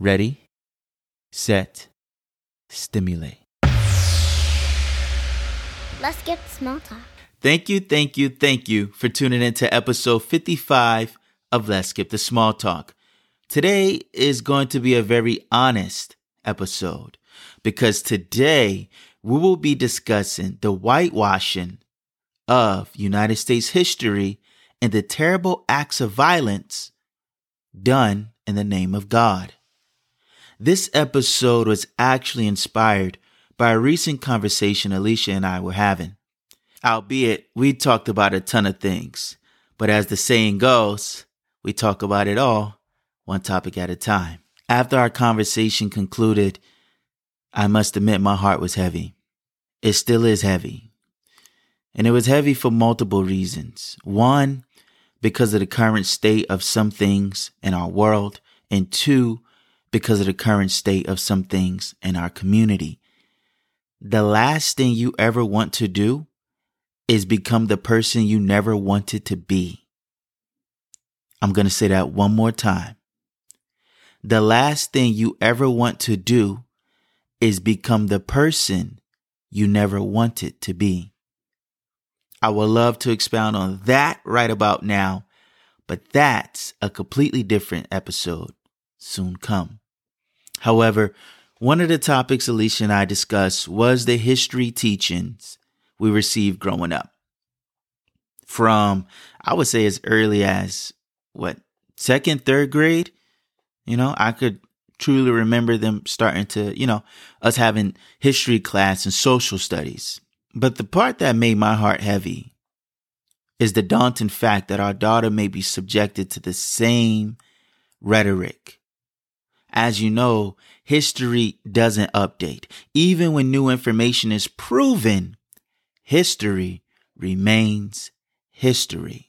ready, set, stimulate. Let's skip the small talk. Thank you for tuning in to episode 55 of Let's Skip the Small Talk. Today is going to be a very honest episode because today we will be discussing the whitewashing of United States history and the terrible acts of violence done in the name of God. This episode was actually inspired by a recent conversation Alicia and I were having. Albeit, we talked about a ton of things, but as the saying goes, we talk about it all, one topic at a time. After our conversation concluded, I must admit my heart was heavy. It still is heavy. And it was heavy for multiple reasons. One, because of the current state of some things in our world, and two, because of the current state of some things in our community. The last thing you ever want to do is become the person you never wanted to be. I'm going to say that one more time. The last thing you ever want to do is become the person you never wanted to be. I would love to expound on that right about now, but that's a completely different episode soon come. However, one of the topics Alicia and I discussed was the history teachings we received growing up. From, I would say, as early as, second, third grade? I could truly remember them starting to, us having history class and social studies. But the part that made my heart heavy is the daunting fact that our daughter may be subjected to the same rhetoric. As you know, history doesn't update. Even when new information is proven, history remains history.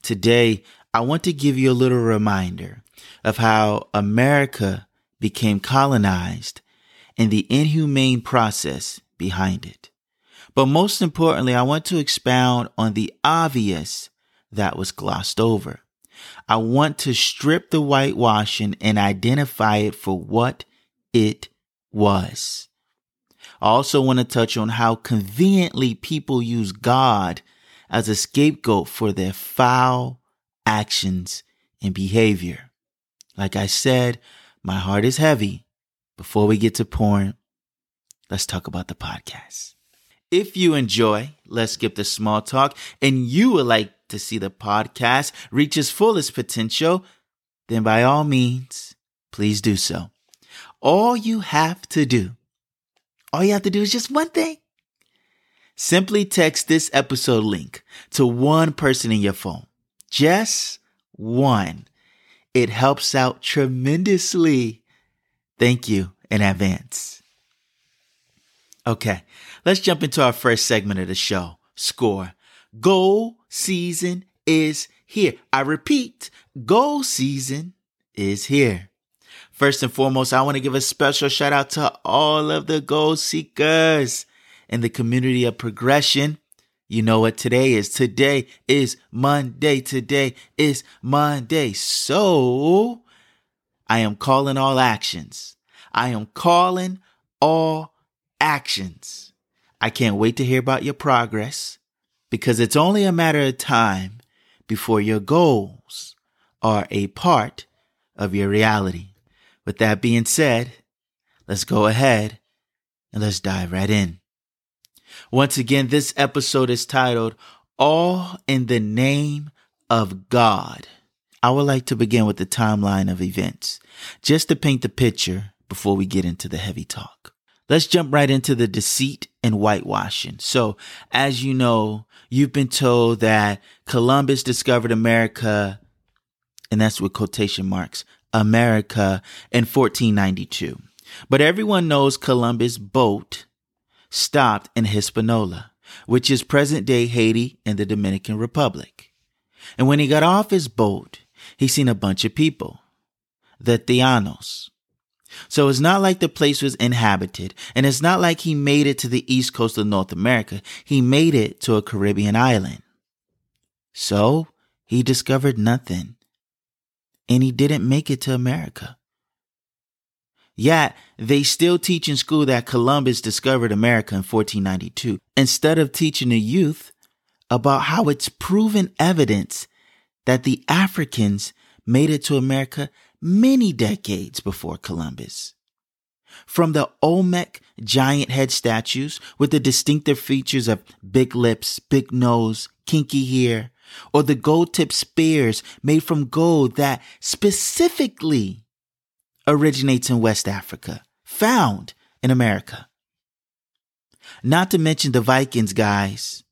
Today, I want to give you a little reminder of how America became colonized and the inhumane process behind it. But most importantly, I want to expound on the obvious that was glossed over. I want to strip the whitewashing and identify it for what it was. I also want to touch on how conveniently people use God as a scapegoat for their foul actions and behavior. Like I said, my heart is heavy. Before we get to porn, let's talk about the podcast. If you enjoy Let's Skip the Small Talk and you would like to see the podcast reach its fullest potential, then by all means, please do so. All you have to do is just one thing. Simply text this episode link to one person in your phone. Just one. It helps out tremendously. Thank you in advance. Okay, let's jump into our first segment of the show, Score. Goal season is here. I repeat, goal season is here. First and foremost, I want to give a special shout out to all of the goal seekers in the community of progression. You know what today is. Today is Monday. So I am calling all actions. I can't wait to hear about your progress because it's only a matter of time before your goals are a part of your reality. With that being said, let's go ahead and let's dive right in. Once again, this episode is titled All in the Name of God. I would like to begin with the timeline of events, just to paint the picture before we get into the heavy talk. Let's jump right into the deceit and whitewashing. So, as you know, you've been told that Columbus discovered America and that's with quotation marks, America in 1492. But everyone knows Columbus' boat stopped in Hispaniola, which is present-day Haiti and the Dominican Republic. And when he got off his boat, he seen a bunch of people, the Tainos. So it's not like the place was inhabited, and it's not like he made it to the east coast of North America. He made it to a Caribbean island. So he discovered nothing, and he didn't make it to America. Yet, they still teach in school that Columbus discovered America in 1492, instead of teaching the youth about how it's proven evidence that the Africans made it to America many decades before Columbus. From the Olmec giant head statues with the distinctive features of big lips, big nose, kinky hair, or the gold-tipped spears made from gold that specifically originates in West Africa, found in America. Not to mention the Vikings, guys.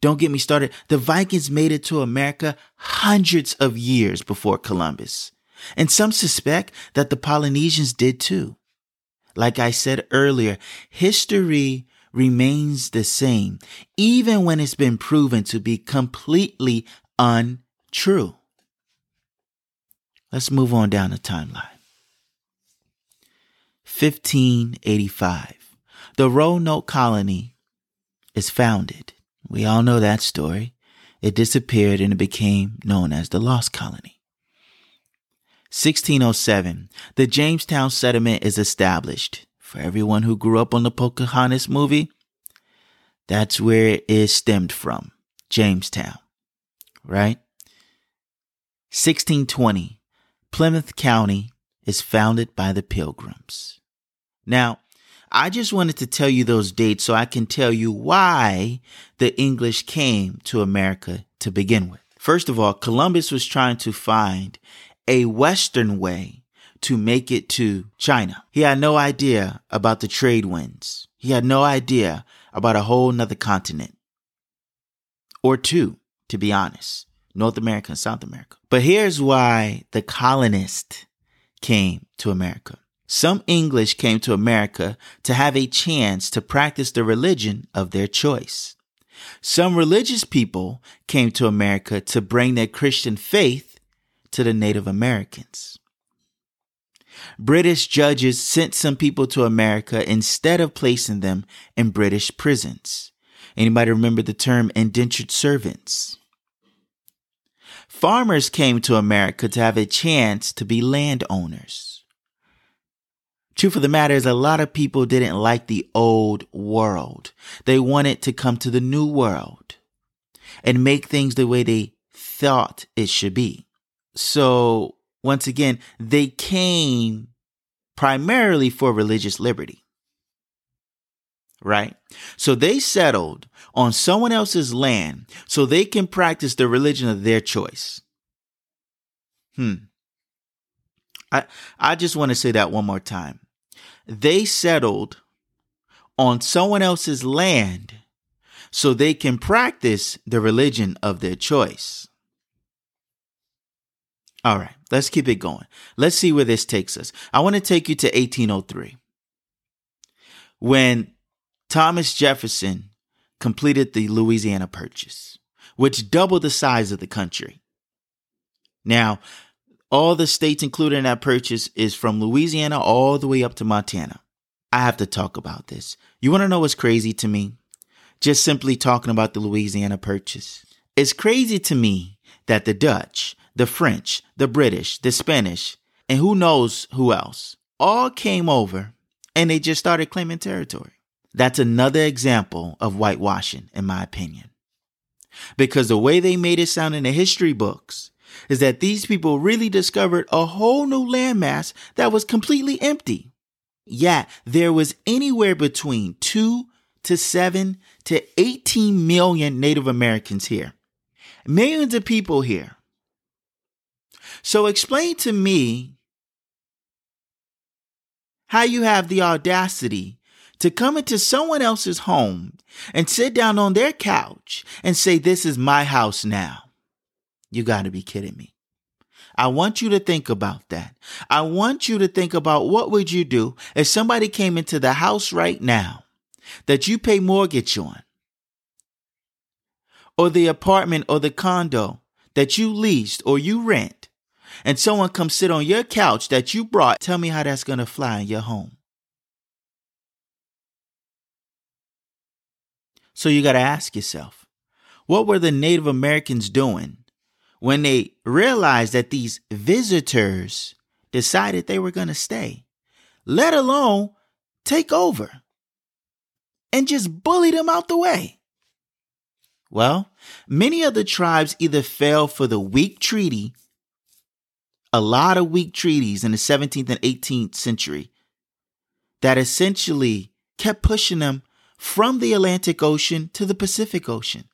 Don't get me started. The Vikings made it to America hundreds of years before Columbus. And some suspect that the Polynesians did too. Like I said earlier, history remains the same, even when it's been proven to be completely untrue. Let's move on down the timeline. 1585. The Roanoke Colony is founded. We all know that story. It disappeared and it became known as the Lost Colony. 1607, the Jamestown settlement is established. For everyone who grew up on the Pocahontas movie, that's where it is stemmed from, Jamestown, right? 1620, Plymouth County is founded by the Pilgrims. Now, I just wanted to tell you those dates so I can tell you why the English came to America to begin with. First of all, Columbus was trying to find a Western way to make it to China. He had no idea about the trade winds. He had no idea about a whole nother continent. Or two, to be honest, North America and South America. But here's why the colonists came to America. Some English came to America to have a chance to practice the religion of their choice. Some religious people came to America to bring their Christian faith to the Native Americans. British judges sent some people to America instead of placing them in British prisons. Anybody remember the term indentured servants? Farmers came to America to have a chance to be landowners. Truth of the matter is, a lot of people didn't like the old world. They wanted to come to the new world and make things the way they thought it should be. So, once again, they came primarily for religious liberty, right? So they settled on someone else's land so they can practice the religion of their choice. I just want to say that one more time. They settled on someone else's land so they can practice the religion of their choice. All right, let's keep it going. Let's see where this takes us. I want to take you to 1803, when Thomas Jefferson completed the Louisiana Purchase, which doubled the size of the country. Now, all the states included in that purchase is from Louisiana all the way up to Montana. I have to talk about this. You want to know what's crazy to me? Just simply talking about the Louisiana Purchase. It's crazy to me that the Dutch, the French, the British, the Spanish, and who knows who else, all came over and they just started claiming territory. That's another example of whitewashing, in my opinion. Because the way they made it sound in the history books is that these people really discovered a whole new landmass that was completely empty. Yeah, there was anywhere between 2 to 7 to 18 million Native Americans here. Millions of people here. So explain to me how you have the audacity to come into someone else's home and sit down on their couch and say, this is my house now. You got to be kidding me. I want you to think about that. I want you to think about what would you do if somebody came into the house right now that you pay mortgage on, or the apartment or the condo that you leased or you rent, and someone comes sit on your couch that you brought. Tell me how that's going to fly in your home. So you got to ask yourself, what were the Native Americans doing when they realized that these visitors decided they were going to stay, let alone take over and just bully them out the way? Well, many of the tribes either fell for the weak treaty, a lot of weak treaties in the 17th and 18th century that essentially kept pushing them from the Atlantic Ocean to the Pacific Ocean.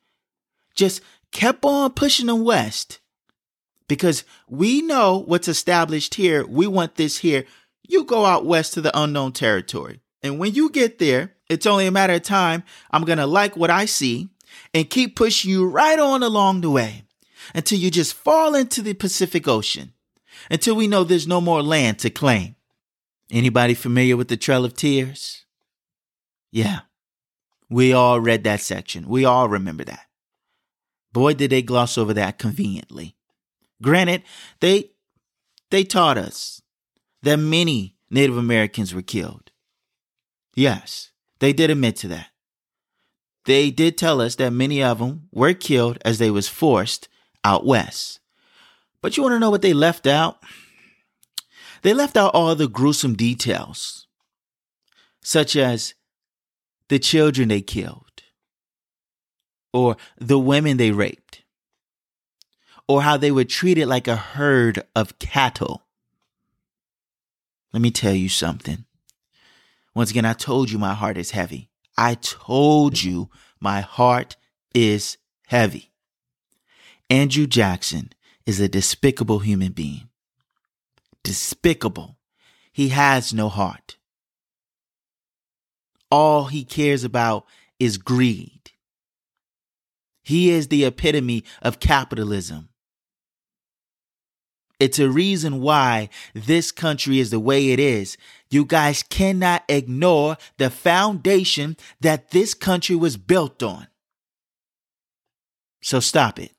Just kept on pushing them west because we know what's established here. We want this here. You go out west to the unknown territory. And when you get there, it's only a matter of time. I'm going to like what I see and keep pushing you right on along the way until you just fall into the Pacific Ocean, until we know there's no more land to claim. Anybody familiar with the Trail of Tears? Yeah, we all read that section. We all remember that. Boy, did they gloss over that conveniently. Granted, they taught us that many Native Americans were killed. Yes, they did admit to that. They did tell us that many of them were killed as they was forced out west. But you want to know what they left out? They left out all the gruesome details, such as the children they killed, or the women they raped, or how they were treated like a herd of cattle. Let me tell you something. Once again, I told you my heart is heavy. I told you my heart is heavy. Andrew Jackson is a despicable human being. Despicable. He has no heart. All he cares about is greed. He is the epitome of capitalism. It's a reason why this country is the way it is. You guys cannot ignore the foundation that this country was built on. So stop it.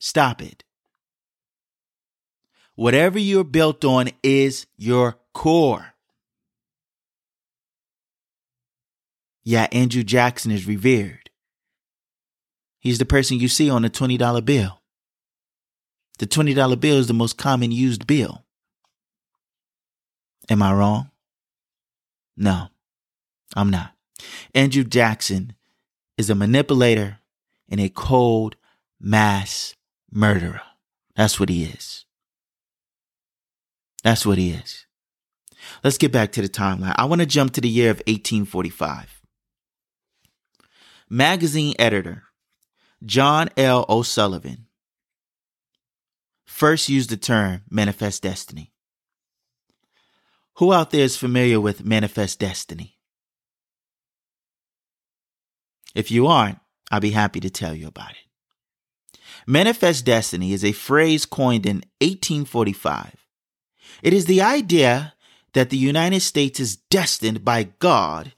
Stop it. Whatever you're built on is your core. Yeah, Andrew Jackson is revered. He's the person you see on a $20 bill. The $20 bill is the most common used bill. Am I wrong? No, I'm not. Andrew Jackson is a manipulator and a cold mass murderer. That's what he is. That's what he is. Let's get back to the timeline. I want to jump to the year of 1845. Magazine editor John L. O'Sullivan first used the term manifest destiny. Who out there is familiar with manifest destiny? If you aren't, I'll be happy to tell you about it. Manifest destiny is a phrase coined in 1845. It is the idea that the United States is destined by God.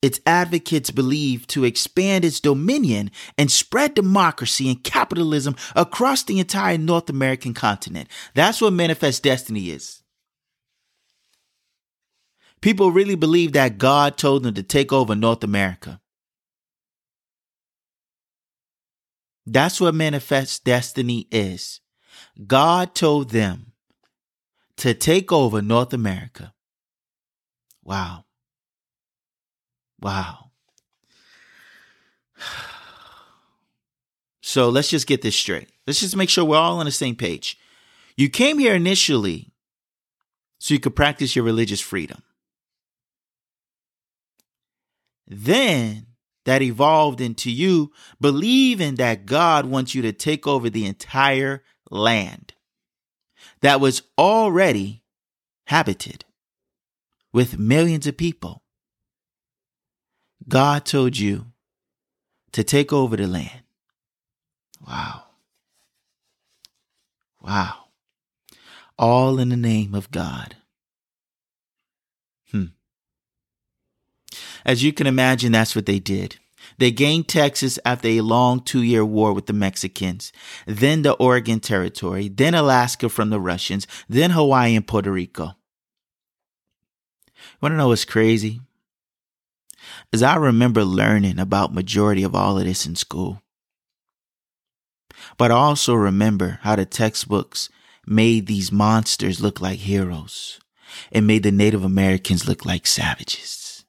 Its advocates believe to expand its dominion and spread democracy and capitalism across the entire North American continent. That's what manifest destiny is. People really believe that God told them to take over North America. That's what manifest destiny is. God told them to take over North America. Wow. Wow. So let's just get this straight. Let's just make sure we're all on the same page. You came here initially so you could practice your religious freedom. Then that evolved into you believing that God wants you to take over the entire land that was already habited with millions of people. God told you to take over the land. Wow. Wow. All in the name of God. As you can imagine, that's what they did. They gained Texas after a long 2-year war with the Mexicans, then the Oregon Territory, then Alaska from the Russians, then Hawaii and Puerto Rico. You want to know what's crazy? As I remember learning about majority of all of this in school. But I also remember how the textbooks made these monsters look like heroes and made the Native Americans look like savages,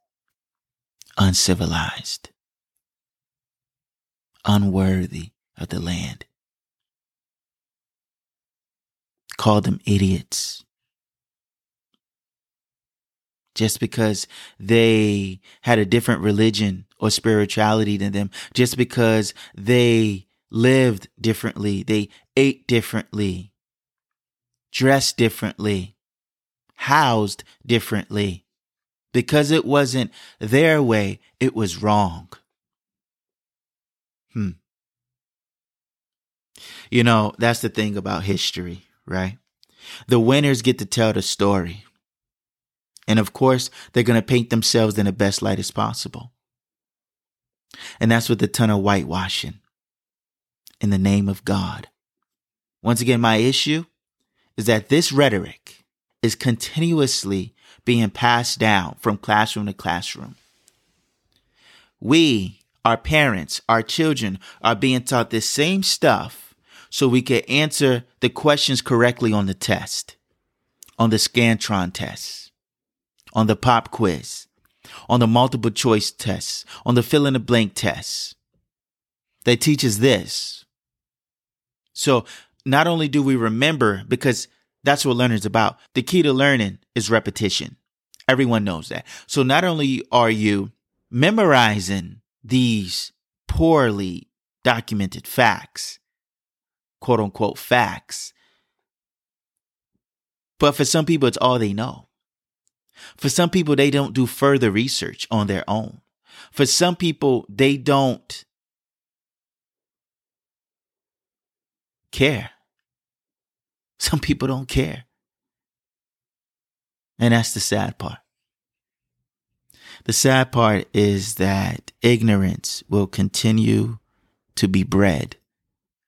uncivilized, unworthy of the land. Called them idiots. Just because they had a different religion or spirituality than them, just because they lived differently, they ate differently, dressed differently, housed differently. Because it wasn't their way, it was wrong. You know, that's the thing about history, right? The winners get to tell the story. And of course, they're going to paint themselves in the best light as possible. And that's with a ton of whitewashing in the name of God. Once again, my issue is that this rhetoric is continuously being passed down from classroom to classroom. We, our parents, our children are being taught this same stuff so we can answer the questions correctly on the test, on the Scantron test, on the pop quiz, on the multiple choice tests, on the fill in the blank tests. They teach us this. So not only do we remember, because that's what learning is about. The key to learning is repetition. Everyone knows that. So not only are you memorizing these poorly documented facts, quote unquote facts, but for some people, it's all they know. For some people, they don't do further research on their own. For some people, they don't care. Some people don't care. And that's the sad part. The sad part is that ignorance will continue to be bred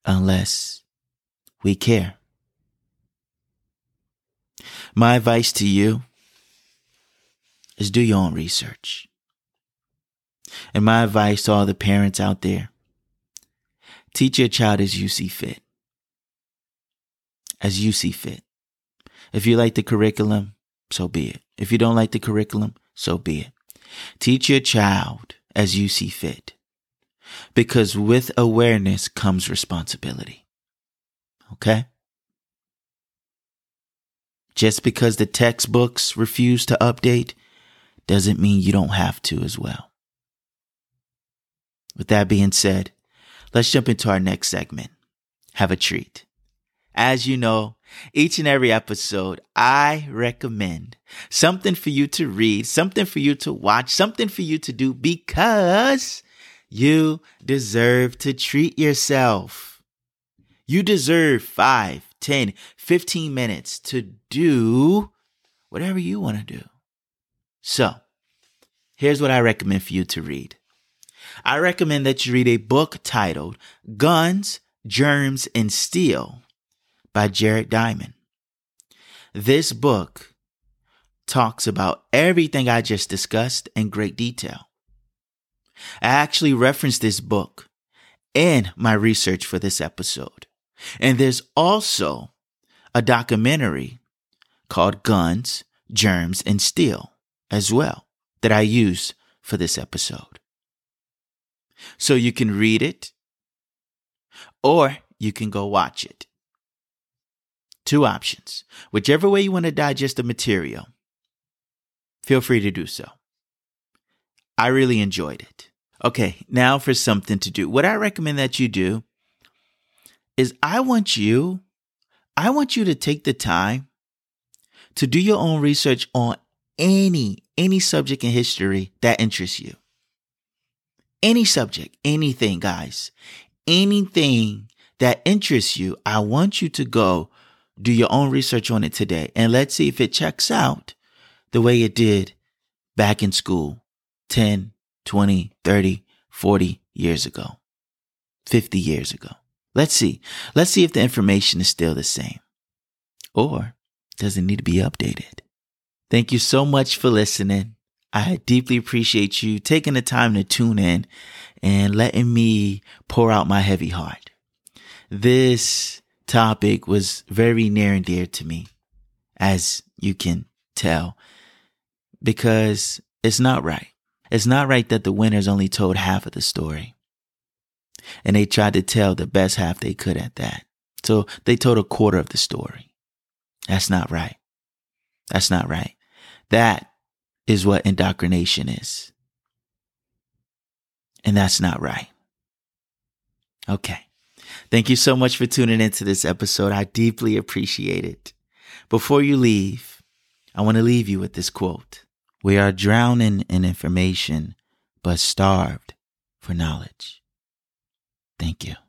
unless we care. My advice to you is do your own research. And my advice to all the parents out there, teach your child as you see fit. As you see fit. If you like the curriculum, so be it. If you don't like the curriculum, so be it. Teach your child as you see fit, because with awareness comes responsibility. Okay? Just because the textbooks refuse to update doesn't mean you don't have to as well. With that being said, let's jump into our next segment. Have a treat. As you know, each and every episode, I recommend something for you to read, something for you to watch, something for you to do, because you deserve to treat yourself. You deserve 5, 10, 15 minutes to do whatever you want to do. So here's what I recommend for you to read. I recommend that you read a book titled Guns, Germs, and Steel by Jared Diamond. This book talks about everything I just discussed in great detail. I actually referenced this book in my research for this episode. And there's also a documentary called Guns, Germs, and Steel as well that I used for this episode. So you can read it or you can go watch it. 2 options. Whichever way you want to digest the material, feel free to do so. I really enjoyed it. Okay, now for something to do. What I recommend that you do is I want you to take the time to do your own research on any subject in history that interests you. Any subject, anything, guys. Anything that interests you, I want you to go Do your own research on it today. And let's see if it checks out the way it did back in school 10, 20, 30, 40 years ago, 50 years ago. Let's see. Let's see if the information is still the same or does it need to be updated. Thank you so much for listening. I deeply appreciate you taking the time to tune in and letting me pour out my heavy heart. This topic was very near and dear to me, as you can tell, because it's not right. It's not right that the winners only told half of the story, and they tried to tell the best half they could at that. So they told a quarter of the story. That's not right. That's not right. That is what indoctrination is. And that's not right. Okay. Thank you so much for tuning into this episode. I deeply appreciate it. Before you leave, I want to leave you with this quote. We are drowning in information, but starved for knowledge. Thank you.